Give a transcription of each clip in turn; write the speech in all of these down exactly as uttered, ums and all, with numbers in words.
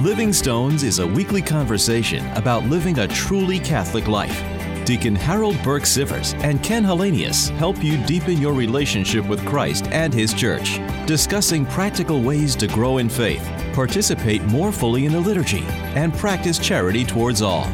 Living Stones is a weekly conversation about living a truly Catholic life. Deacon Harold Burke-Sivers and Ken Hallenius help you deepen your relationship with Christ and His Church, discussing practical ways to grow in faith, participate more fully in the liturgy, and practice charity towards all.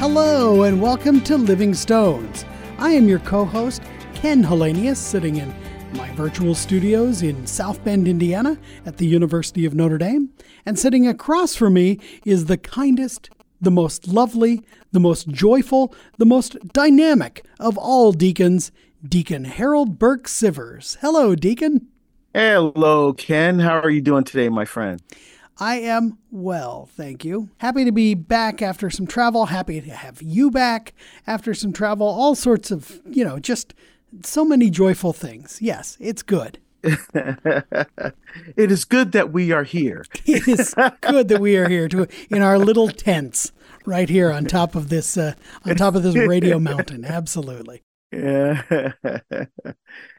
Hello and welcome to Living Stones. I am your co-host, Ken Hallenius, sitting in my virtual studios in South Bend, Indiana, at the University of Notre Dame. And sitting across from me is the kindest, the most lovely, the most joyful, the most dynamic of all deacons, Deacon Harold Burke-Sivers. Hello, Deacon. Hello, Ken. How are you doing today, my friend? I am well, thank you. Happy to be back after some travel. Happy to have you back after some travel. All sorts of, you know, just so many joyful things. Yes, it's good. It is good that we are here. It is good that we are here to, in our little tents right here on top of this uh, on top of this radio mountain. Absolutely. Yeah.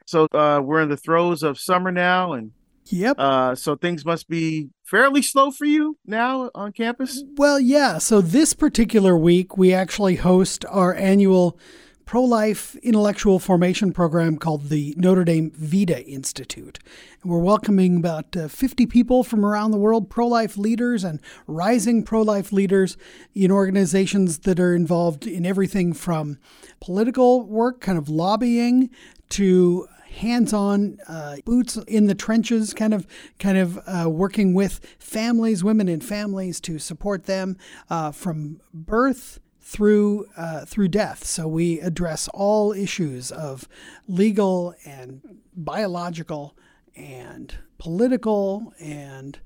So uh, we're in the throes of summer now, and yep. Uh, so things must be fairly slow for you now on campus? Well, yeah. So this particular week, we actually host our annual pro-life intellectual formation program called the Notre Dame Vida Institute. And we're welcoming about uh, fifty people from around the world, pro-life leaders and rising pro-life leaders in organizations that are involved in everything from political work, kind of lobbying, to hands-on, uh, boots in the trenches, kind of kind of uh, working with families, women in families to support them uh, from birth through uh, through death. So we address all issues of legal and biological and political and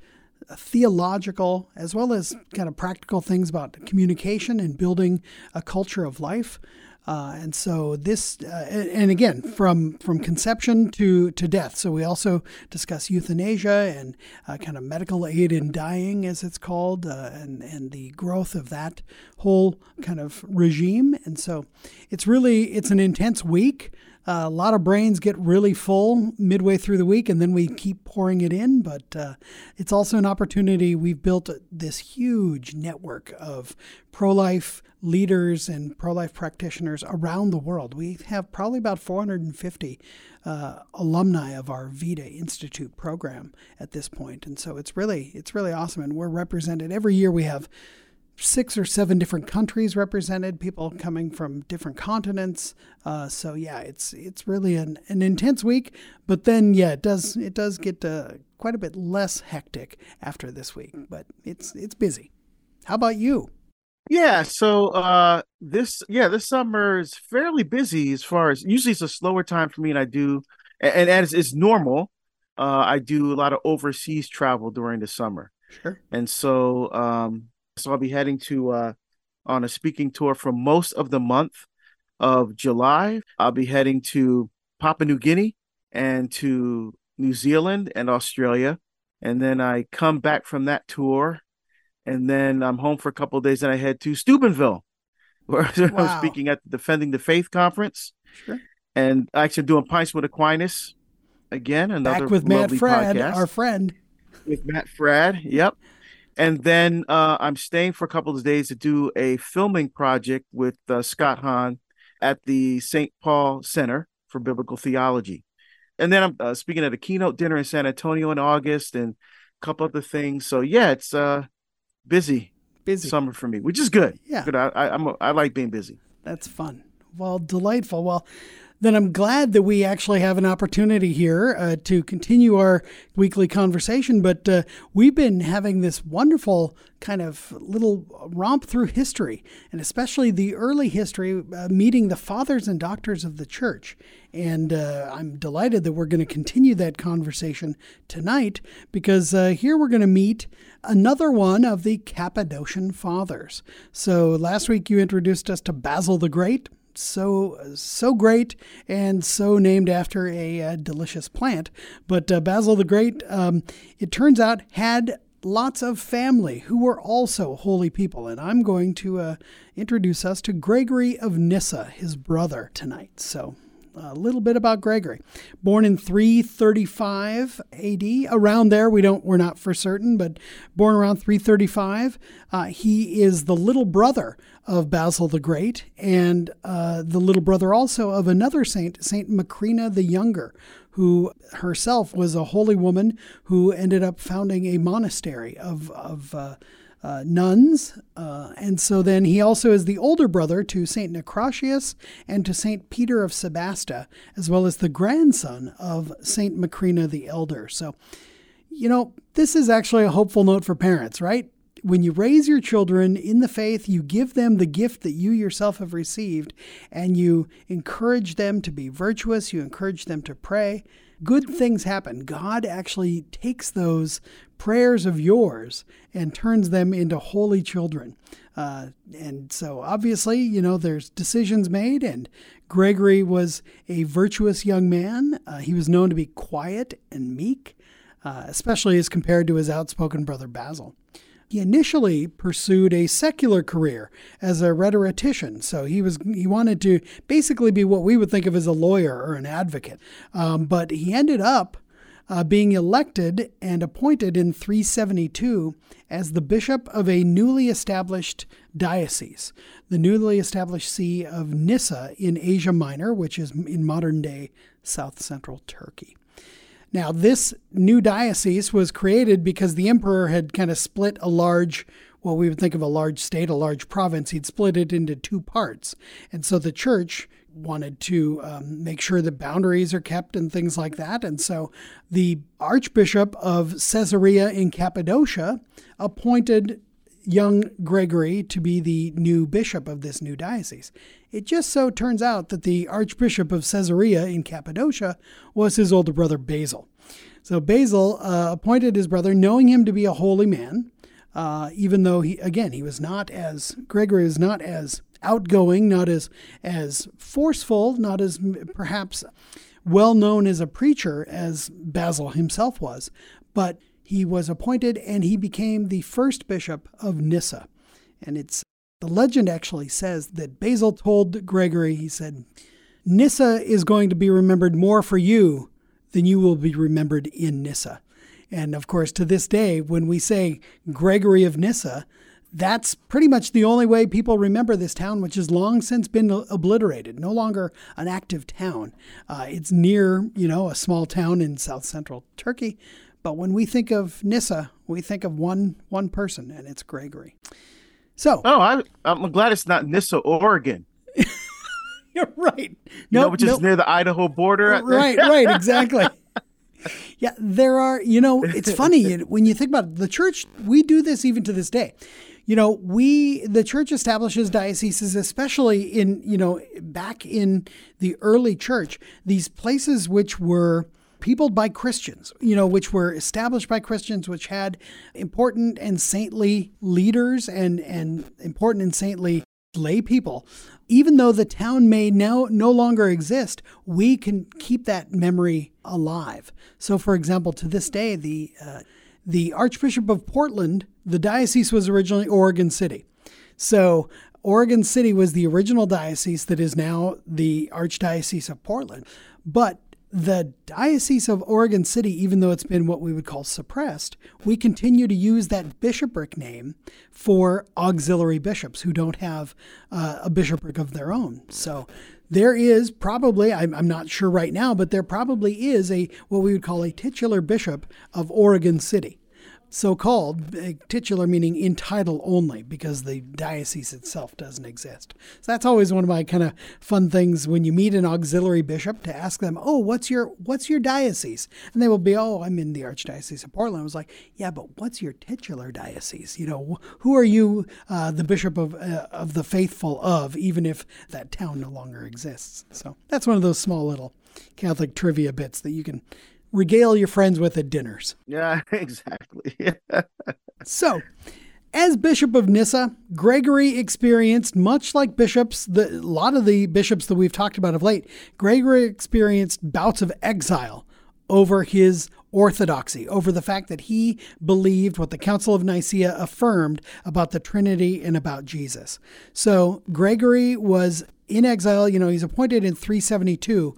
theological, as well as kind of practical things about communication and building a culture of life. Uh, and so this, uh, and again, from from conception to, to death. So we also discuss euthanasia and uh, kind of medical aid in dying, as it's called, uh, and, and the growth of that whole kind of regime. And so it's really, it's an intense week. Uh, a lot of brains get really full midway through the week, and then we keep pouring it in. But uh, it's also an opportunity. We've built this huge network of pro-life leaders and pro-life practitioners around the world. We have probably about four hundred fifty uh, alumni of our Vida Institute program at this point. And so it's really, it's really awesome. And we're represented every year. We have six or seven different countries represented, people coming from different continents. Uh, so yeah, it's it's really an, an intense week. But then yeah, it does it does get uh, quite a bit less hectic after this week. But it's it's busy. How about you? Yeah, so uh, this yeah this summer is fairly busy as far as usually it's a slower time for me, and I do and, and as is normal, uh, I do a lot of overseas travel during the summer. Sure. And so. Um, So I'll be heading to uh, on a speaking tour for most of the month of July. I'll be heading to Papua New Guinea and to New Zealand and Australia. And then I come back from that tour, and then I'm home for a couple of days, and I head to Steubenville, where wow. I'm speaking at the Defending the Faith conference. Sure. And actually doing Pints with Aquinas again, another back with Matt Fred, podcast. Our friend. With Matt Fred, yep. And then uh, I'm staying for a couple of days to do a filming project with uh, Scott Hahn at the Saint Paul Center for Biblical Theology. And then I'm uh, speaking at a keynote dinner in San Antonio in August and a couple other things. So, yeah, it's uh, busy, busy summer for me, which is good. Yeah, good. I, I, I'm a, I like being busy. That's fun. Well, delightful. Well, then I'm glad that we actually have an opportunity here uh, to continue our weekly conversation. But uh, we've been having this wonderful kind of little romp through history, and especially the early history, uh, meeting the fathers and doctors of the church. And uh, I'm delighted that we're going to continue that conversation tonight, because uh, here we're going to meet another one of the Cappadocian Fathers. So last week you introduced us to Basil the Great. So so great and so named after a uh, delicious plant. But uh, Basil the Great, um, it turns out, had lots of family who were also holy people. And I'm going to uh, introduce us to Gregory of Nyssa, his brother, tonight. So a little bit about Gregory. Born in three thirty-five A D, around there, we don't, we're not for certain, but born around three thirty-five, uh, he is the little brother of Basil the Great and uh, the little brother also of another saint, Saint Macrina the Younger, who herself was a holy woman who ended up founding a monastery of, of uh, Uh, nuns, uh, and so then he also is the older brother to Saint Necrotius and to Saint Peter of Sebasta, as well as the grandson of Saint Macrina the Elder. So, you know, this is actually a hopeful note for parents, right? When you raise your children in the faith, you give them the gift that you yourself have received, and you encourage them to be virtuous, you encourage them to pray. Good things happen. God actually takes those prayers of yours and turns them into holy children. Uh, and so obviously, you know, there's decisions made, and Gregory was a virtuous young man. Uh, he was known to be quiet and meek, uh, especially as compared to his outspoken brother Basil. He initially pursued a secular career as a rhetorician, so he was he wanted to basically be what we would think of as a lawyer or an advocate. Um, but he ended up uh, being elected and appointed in three seventy-two as the bishop of a newly established diocese, the newly established see of Nyssa in Asia Minor, which is in modern-day south-central Turkey. Now, this new diocese was created because the emperor had kind of split a large, well, we would think of a large state, a large province. He'd split it into two parts. And so the church wanted to um, make sure the boundaries are kept and things like that. And so the archbishop of Caesarea in Cappadocia appointed young Gregory to be the new bishop of this new diocese. It just so turns out that the Archbishop of Caesarea in Cappadocia was his older brother Basil. So Basil uh, appointed his brother, knowing him to be a holy man, uh, even though, he again, he was not as, Gregory was not as outgoing, not as, as forceful, not as perhaps well known as a preacher as Basil himself was, but he was appointed and he became the first bishop of Nyssa. And it's the legend actually says that Basil told Gregory, he said, "Nyssa is going to be remembered more for you than you will be remembered in Nyssa." And of course, to this day, when we say Gregory of Nyssa, that's pretty much the only way people remember this town, which has long since been obliterated, no longer an active town. Uh, it's near, you know, a small town in south central Turkey. But when we think of Nyssa, we think of one one person, and it's Gregory. So, oh, I, I'm glad it's not Nyssa, Oregon. You're right. No, you know, which no. is near the Idaho border. Right, right, exactly. Yeah, there are, you know, it's funny when you think about it, the church, we do this even to this day. You know, we, the church establishes dioceses, especially in, you know, back in the early church, these places which were peopled by Christians, you know, which were established by Christians, which had important and saintly leaders and, and important and saintly lay people. Even though the town may now no longer exist, we can keep that memory alive. So, for example, to this day, the uh, the Archbishop of Portland, the diocese was originally Oregon City. So Oregon City was the original diocese that is now the Archdiocese of Portland. But the Diocese of Oregon City, even though it's been what we would call suppressed, we continue to use that bishopric name for auxiliary bishops who don't have uh, a bishopric of their own. So there is probably, I'm, I'm not sure right now, but there probably is a what we would call a titular bishop of Oregon City, so-called, titular meaning in title only, because the diocese itself doesn't exist. So that's always one of my kind of fun things when you meet an auxiliary bishop to ask them, oh, what's your what's your diocese? And they will be, oh, I'm in the Archdiocese of Portland. I was like, yeah, but what's your titular diocese? You know, who are you uh, the bishop of uh, of the faithful of, even if that town no longer exists? So that's one of those small little Catholic trivia bits that you can regale your friends with at dinners. Yeah, exactly. So, as Bishop of Nyssa, Gregory experienced, much like bishops, the, a lot of the bishops that we've talked about of late, Gregory experienced bouts of exile over his orthodoxy, over the fact that he believed what the Council of Nicaea affirmed about the Trinity and about Jesus. So Gregory was in exile. You know, he's appointed in three seventy-two,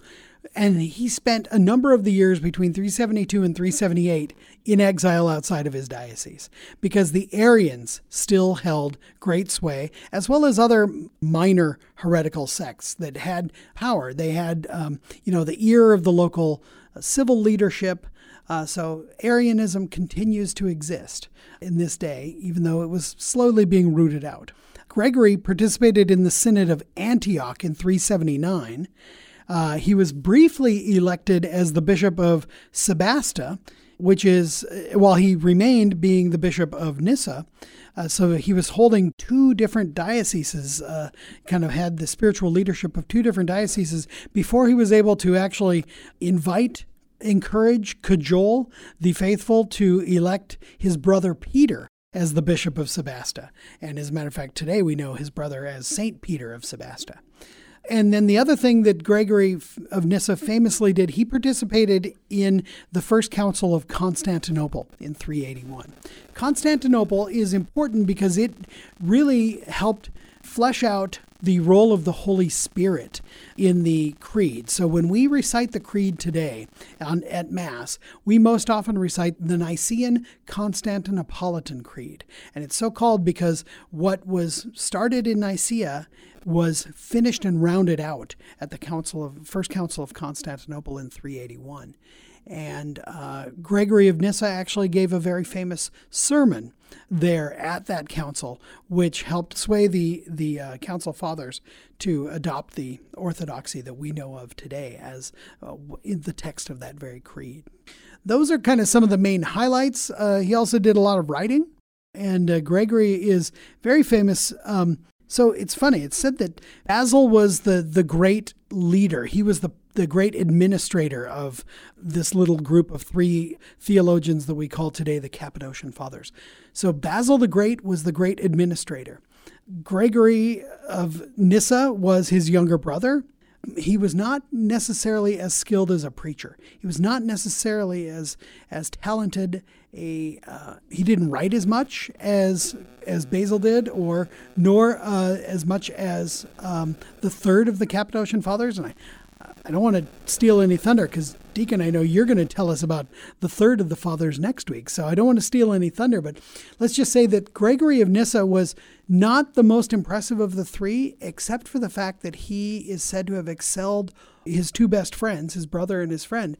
and he spent a number of the years between three seventy-two and three seventy-eight in exile outside of his diocese, because the Arians still held great sway, as well as other minor heretical sects that had power. They had, um, you know, the ear of the local uh, civil leadership. Uh, so Arianism continues to exist in this day, even though it was slowly being rooted out. Gregory participated in the Synod of Antioch in three seventy-nine. Uh, he was briefly elected as the Bishop of Sebasta, which is, while he remained being the Bishop of Nyssa. Uh, so he was holding two different dioceses, uh, kind of had the spiritual leadership of two different dioceses before he was able to actually invite, encourage, cajole the faithful to elect his brother Peter as the Bishop of Sebasta. And as a matter of fact, today we know his brother as Saint Peter of Sebasta. And then the other thing that Gregory of Nyssa famously did, he participated in the First Council of Constantinople in three eighty-one. Constantinople is important because it really helped flesh out the role of the Holy Spirit in the Creed. So when we recite the Creed today on, at Mass, we most often recite the Nicene Constantinopolitan Creed. And it's so called because what was started in Nicaea was finished and rounded out at the Council of First Council of Constantinople in three eighty-one. And uh, Gregory of Nyssa actually gave a very famous sermon there at that council, which helped sway the, the uh, council fathers to adopt the orthodoxy that we know of today as uh, in the text of that very creed. Those are kind of some of the main highlights. Uh, he also did a lot of writing, and uh, Gregory is very famous. Um, so it's funny. It's said that Basil was the, the great leader. He was the the great administrator of this little group of three theologians that we call today the Cappadocian Fathers. So Basil the Great was the great administrator. Gregory of Nyssa was his younger brother. He was not necessarily as skilled as a preacher. He was not necessarily as as talented. A uh, he didn't write as much as as Basil did, or nor uh, as much as um, the third of the Cappadocian Fathers. And I. I don't want to steal any thunder because, Deacon, I know you're going to tell us about the third of the fathers next week. So I don't want to steal any thunder, but let's just say that Gregory of Nyssa was not the most impressive of the three, except for the fact that he is said to have excelled his two best friends, his brother and his friend,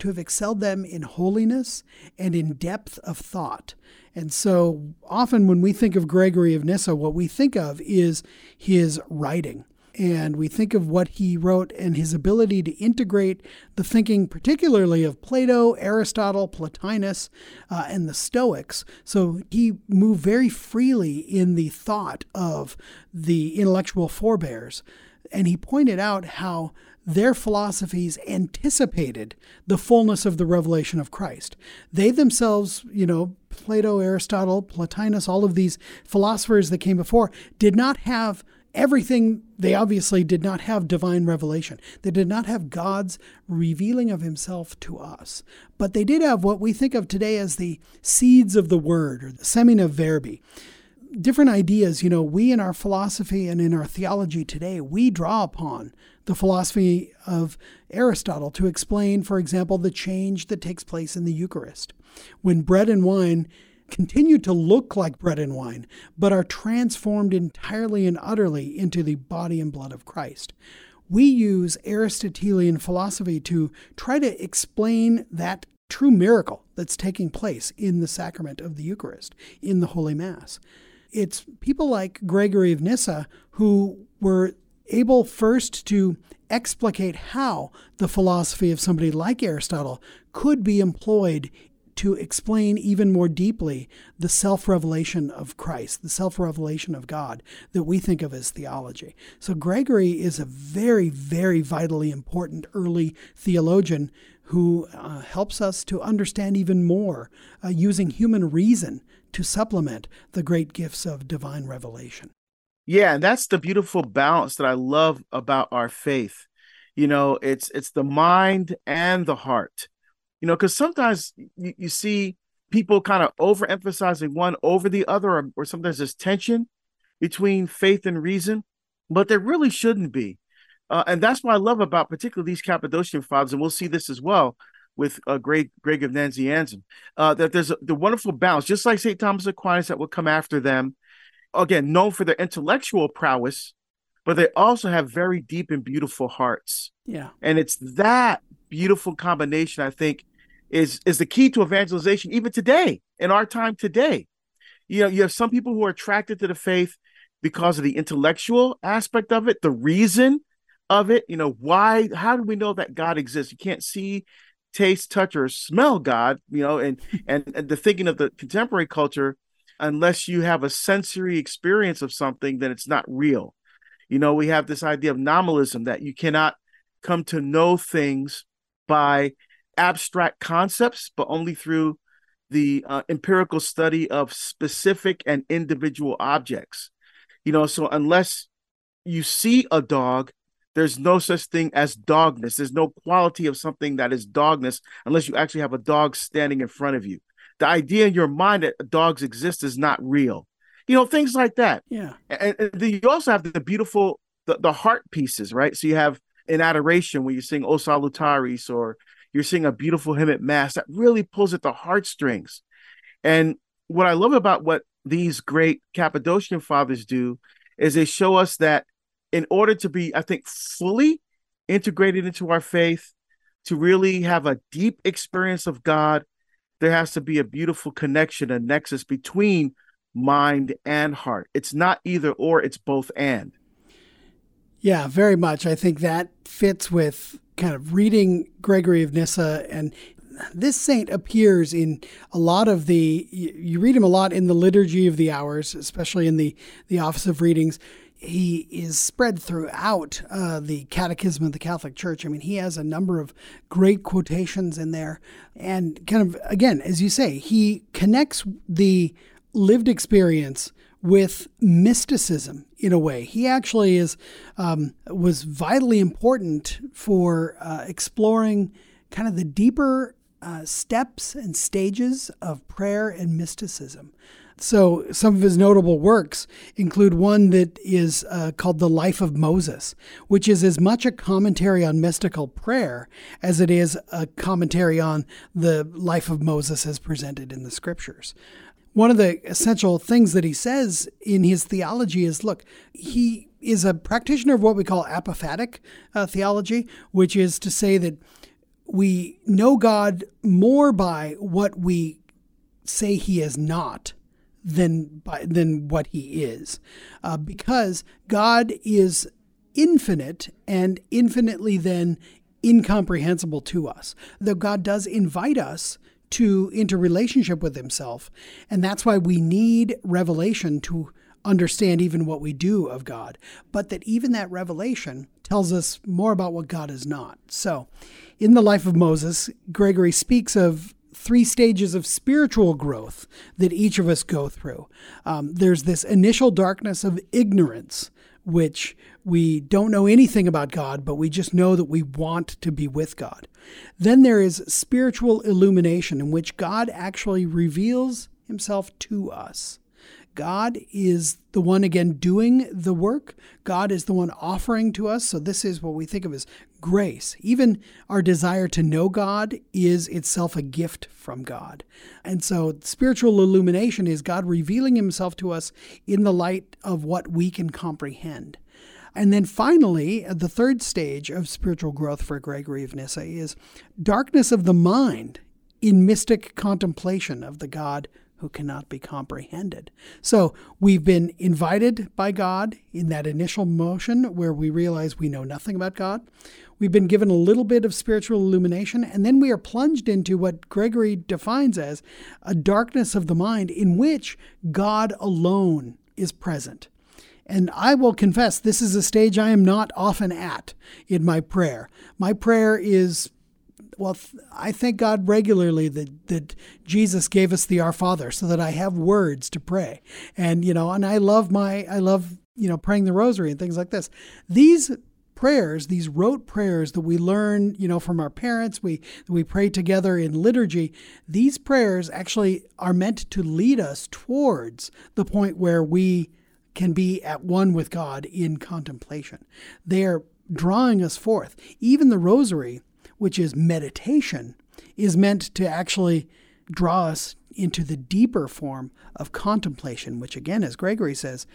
to have excelled them in holiness and in depth of thought. And so often when we think of Gregory of Nyssa, what we think of is his writing. And we think of what he wrote and his ability to integrate the thinking, particularly of Plato, Aristotle, Plotinus, uh, and the Stoics. So he moved very freely in the thought of the intellectual forebears. And he pointed out how their philosophies anticipated the fullness of the revelation of Christ. They themselves, you know, Plato, Aristotle, Plotinus, all of these philosophers that came before, did not have everything. They obviously did not have divine revelation. They did not have God's revealing of himself to us. But they did have what we think of today as the seeds of the word, or the semina verbi. Different ideas, you know, we in our philosophy and in our theology today, we draw upon the philosophy of Aristotle to explain, for example, the change that takes place in the Eucharist. When bread and wine continue to look like bread and wine, but are transformed entirely and utterly into the body and blood of Christ. We use Aristotelian philosophy to try to explain that true miracle that's taking place in the sacrament of the Eucharist, in the Holy Mass. It's people like Gregory of Nyssa who were able first to explicate how the philosophy of somebody like Aristotle could be employed to explain even more deeply the self-revelation of Christ, the self-revelation of God that we think of as theology. So Gregory is a very, very vitally important early theologian who uh, helps us to understand even more uh, using human reason to supplement the great gifts of divine revelation. Yeah, and that's the beautiful balance that I love about our faith. You know, it's it's the mind and the heart. You know, because sometimes you, you see people kind of overemphasizing one over the other, or, or sometimes there's tension between faith and reason. but there really shouldn't be. Uh, and that's what I love about particularly these Cappadocian Fathers, and we'll see this as well with uh, Greg, Greg of Nazianzen, uh, that there's a, the wonderful balance, just like Saint Thomas Aquinas that will come after them, again, known for their intellectual prowess, but they also have very deep and beautiful hearts. Yeah. And it's that beautiful combination, I think, is is the key to evangelization even today, in our time today. You know, you have some people who are attracted to the faith because of the intellectual aspect of it, the reason of it. You know, why, how do we know that God exists? You can't see, taste, touch, or smell God, you know, and, and, and the thinking of the contemporary culture, unless you have a sensory experience of something, then it's not real. You know, we have this idea of nominalism, that you cannot come to know things by abstract concepts, but only through the uh, empirical study of specific and individual objects. You know, so unless you see a dog, there's no such thing as dogness. There's no quality of something that is dogness unless you actually have a dog standing in front of you. The idea in your mind that dogs exist is not real. You know, things like that. Yeah. And, and then you also have the beautiful, the, the heart pieces, right? So you have in adoration when you sing O Salutaris, or you're singing a beautiful hymn at Mass that really pulls at the heartstrings. And what I love about what these great Cappadocian Fathers do is they show us that in order to be, I think, fully integrated into our faith, to really have a deep experience of God, there has to be a beautiful connection, a nexus between mind and heart. It's not either or, it's both and. Yeah, very much. I think that fits with kind of reading Gregory of Nyssa, and this saint appears in a lot of the, you read him a lot in the Liturgy of the Hours, especially in the, the Office of Readings. He is spread throughout uh, the Catechism of the Catholic Church. I mean, he has a number of great quotations in there. And kind of, again, as you say, he connects the lived experience with mysticism in a way. He actually is um, was vitally important for uh, exploring kind of the deeper uh, steps and stages of prayer and mysticism. So some of his notable works include one that is uh, called The Life of Moses, which is as much a commentary on mystical prayer as it is a commentary on the life of Moses as presented in the scriptures. One of the essential things that he says in his theology is, look, he is a practitioner of what we call apophatic uh, theology, which is to say that we know God more by what we say he is not than by, than what he is, uh, because God is infinite and infinitely then incomprehensible to us, though God does invite us to into relationship with himself. And that's why we need revelation to understand even what we do of God, but that even that revelation tells us more about what God is not. So in The Life of Moses, Gregory speaks of three stages of spiritual growth that each of us go through. Um, there's this initial darkness of ignorance, which we don't know anything about God, but we just know that we want to be with God. Then there is spiritual illumination, in which God actually reveals himself to us. God is the one, again, doing the work. God is the one offering to us. So this is what we think of as grace. Even our desire to know God is itself a gift from God. And so spiritual illumination is God revealing himself to us in the light of what we can comprehend. And then finally, the third stage of spiritual growth for Gregory of Nyssa is darkness of the mind in mystic contemplation of the God who cannot be comprehended. So we've been invited by God in that initial motion where we realize we know nothing about God. We've been given a little bit of spiritual illumination, and then we are plunged into what Gregory defines as a darkness of the mind in which God alone is present. And I will confess, this is a stage I am not often at in my prayer. My prayer is... Well, I thank God regularly that, that Jesus gave us the Our Father so that I have words to pray. And, you know, and I love my, I love, you know, praying the rosary and things like this. These prayers, these rote prayers that we learn, you know, from our parents, we, we pray together in liturgy, these prayers actually are meant to lead us towards the point where we can be at one with God in contemplation. They are drawing us forth. Even the rosary, which is meditation, is meant to actually draw us into the deeper form of contemplation, which again, as Gregory says,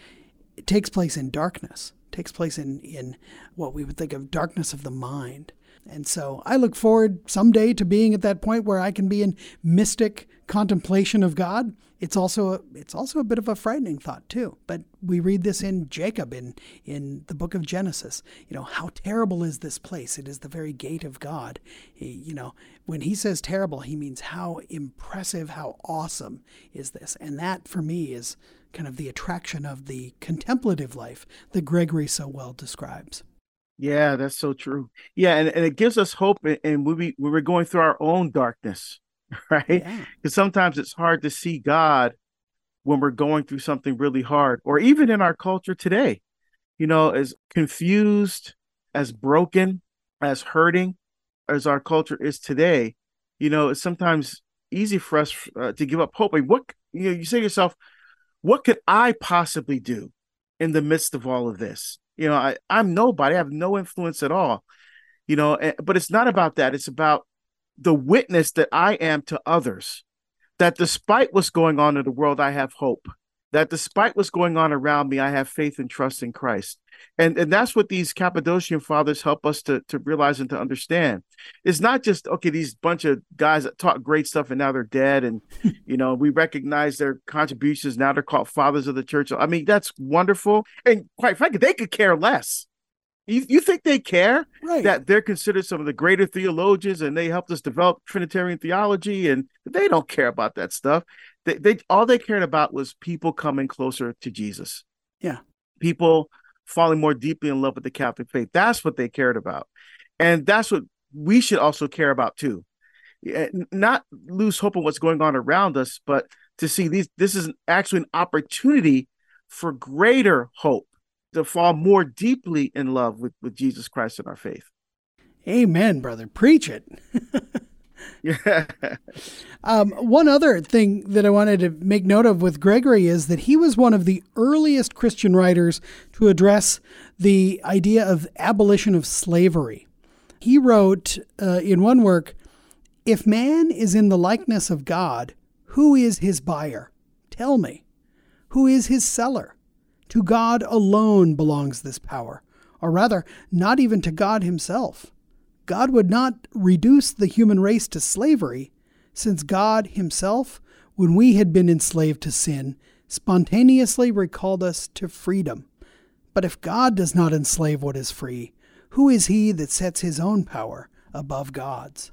it takes place in darkness, it takes place in, in what we would think of darkness of the mind. And so I look forward someday to being at that point where I can be in mystic contemplation of God. It's also a, it's also a bit of a frightening thought too. But we read this in Jacob in in the book of Genesis. You know, how terrible is this place? It is the very gate of God. He, you know, when he says terrible, he means how impressive, how awesome is this? And that for me is kind of the attraction of the contemplative life that Gregory so well describes. Yeah, that's so true. Yeah, and, and it gives us hope, and we we we're going through our own darkness, right? Yeah. Because sometimes it's hard to see God when we're going through something really hard, or even in our culture today, you know, as confused, as broken, as hurting as our culture is today, you know, it's sometimes easy for us uh, to give up hope. Like, what you know, you say to yourself, what could I possibly do in the midst of all of this? You know, I, I'm nobody. I have no influence at all, you know, and, but it's not about that. It's about the witness that I am to others, that despite what's going on in the world, I have hope, that despite what's going on around me, I have faith and trust in Christ. And and that's what these Cappadocian fathers help us to, to realize and to understand. It's not just, okay, these bunch of guys that taught great stuff and now they're dead. And, you know, we recognize their contributions. Now they're called fathers of the church. I mean, that's wonderful. And quite frankly, they could care less. You, you think they care right. that they're considered some of the greater theologians and they helped us develop Trinitarian theology, and they don't care about that stuff. They, they all they cared about was people coming closer to Jesus. Yeah. People falling more deeply in love with the Catholic faith. That's what they cared about. And that's what we should also care about too. Not lose hope of what's going on around us, but to see these, this is actually an opportunity for greater hope, to fall more deeply in love with, with Jesus Christ and our faith. Amen, brother. Preach it. Yeah. Um, one other thing that I wanted to make note of with Gregory is that he was one of the earliest Christian writers to address the idea of abolition of slavery. He wrote uh, in one work, "If man is in the likeness of God, who is his buyer? Tell me. Who is his seller? To God alone belongs this power, or rather, not even to God himself. God would not reduce the human race to slavery, since God himself, when we had been enslaved to sin, spontaneously recalled us to freedom. But if God does not enslave what is free, who is he that sets his own power above God's?"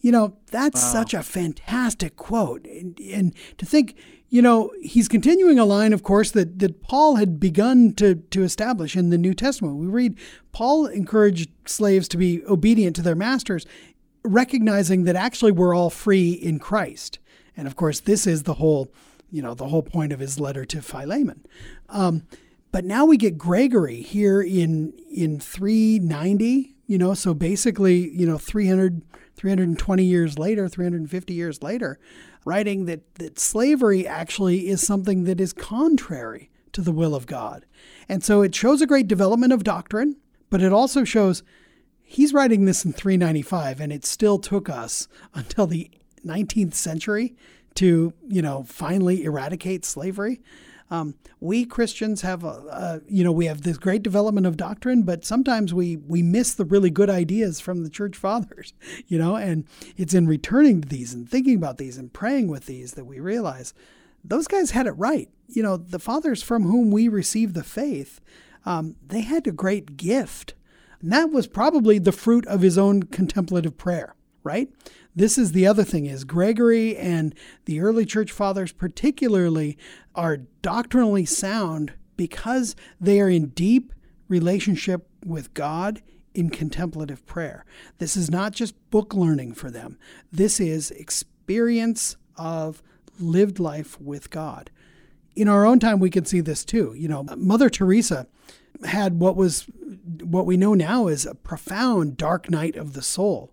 You know, that's wow. such a fantastic quote. And, and to think, you know, he's continuing a line, of course, that, that Paul had begun to, to establish in the New Testament. We read Paul encouraged slaves to be obedient to their masters, recognizing that actually we're all free in Christ. And of course, this is the whole, you know, the whole point of his letter to Philemon. Um, but now we get Gregory here in in three ninety. You know, so basically, you know, three hundred, three hundred twenty years later, three hundred fifty years later, writing that, that slavery actually is something that is contrary to the will of God. And so it shows a great development of doctrine, but it also shows he's writing this in three ninety-five, and it still took us until the nineteenth century to, you know, finally eradicate slavery. Um, we Christians have, a, a, you know, we have this great development of doctrine, but sometimes we we miss the really good ideas from the church fathers, you know, and it's in returning to these and thinking about these and praying with these that we realize those guys had it right. You know, the fathers from whom we receive the faith, um, they had a great gift. And that was probably the fruit of his own contemplative prayer, right? This is the other thing is Gregory and the early church fathers particularly are doctrinally sound because they are in deep relationship with God in contemplative prayer. This is not just book learning for them. This is experience of lived life with God. In our own time, we can see this too. You know, Mother Teresa had what was what we know now is a profound dark night of the soul.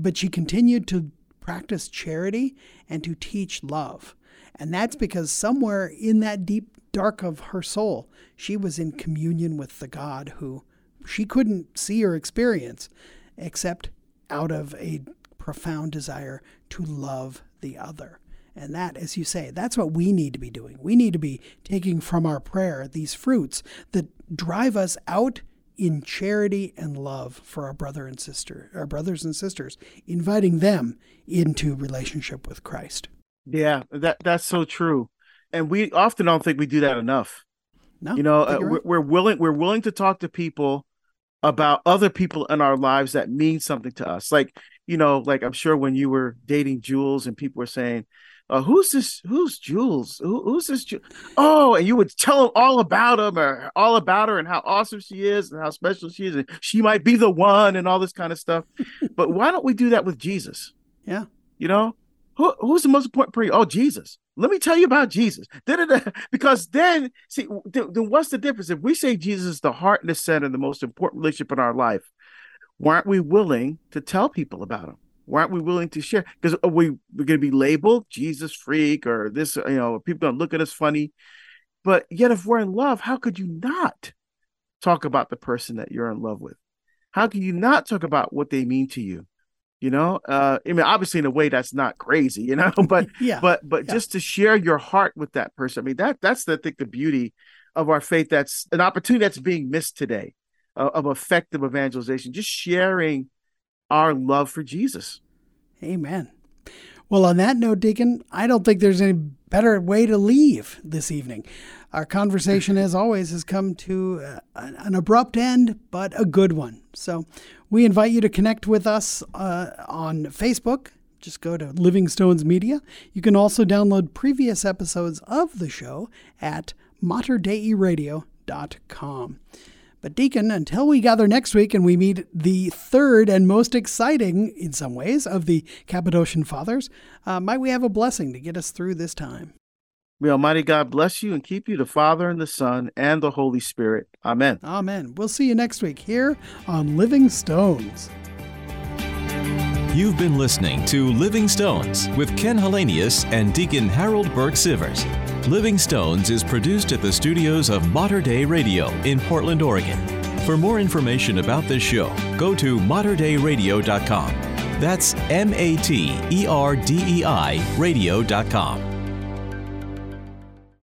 But she continued to practice charity and to teach love. And that's because somewhere in that deep dark of her soul, she was in communion with the God who she couldn't see or experience except out of a profound desire to love the other. And that, as you say, that's what we need to be doing. We need to be taking from our prayer these fruits that drive us out in charity and love for our brother and sister, our brothers and sisters, inviting them into relationship with Christ. Yeah, that that's so true, and we often don't think we do that enough. No, you know, uh, we're, right. we're willing we're willing to talk to people about other people in our lives that mean something to us. Like, you know, like I'm sure when you were dating Jules and people were saying, Uh, who's this? Who's Jules? Who, who's this? Ju- oh, and you would tell them all about him or all about her and how awesome she is and how special she is. And she might be the one and all this kind of stuff. But why don't we do that with Jesus? Yeah. You know, who who's the most important prayer? Oh, Jesus. Let me tell you about Jesus. Da-da-da. Because then, see, th- then what's the difference? If we say Jesus is the heart and the center, the most important relationship in our life, why aren't we willing to tell people about him? Why aren't we willing to share? Because we, we're going to be labeled Jesus freak or this, you know, people going to look at us funny. But yet if we're in love, how could you not talk about the person that you're in love with? How can you not talk about what they mean to you? You know, uh, I mean, obviously in a way that's not crazy, you know, but yeah, but but yeah. just to share your heart with that person. I mean, that that's, the, I think, the beauty of our faith. That's an opportunity that's being missed today uh, of effective evangelization, just sharing our love for Jesus. Amen. Well, on that note, Deacon, I don't think there's any better way to leave this evening. Our conversation, as always, has come to uh, an abrupt end, but a good one. So we invite you to connect with us uh, on Facebook. Just go to Living Stones Media. You can also download previous episodes of the show at mater dei radio dot com. But Deacon, until we gather next week and we meet the third and most exciting, in some ways, of the Cappadocian Fathers, uh, might we have a blessing to get us through this time. May Almighty God bless you and keep you, the Father and the Son and the Holy Spirit. Amen. Amen. We'll see you next week here on Living Stones. You've been listening to Living Stones with Ken Hallenius and Deacon Harold Burke-Sivers. Living Stones is produced at the studios of Mater Dei Radio in Portland, Oregon. For more information about this show, go to mater dei radio dot com. That's M A T E R D E I radio dot com.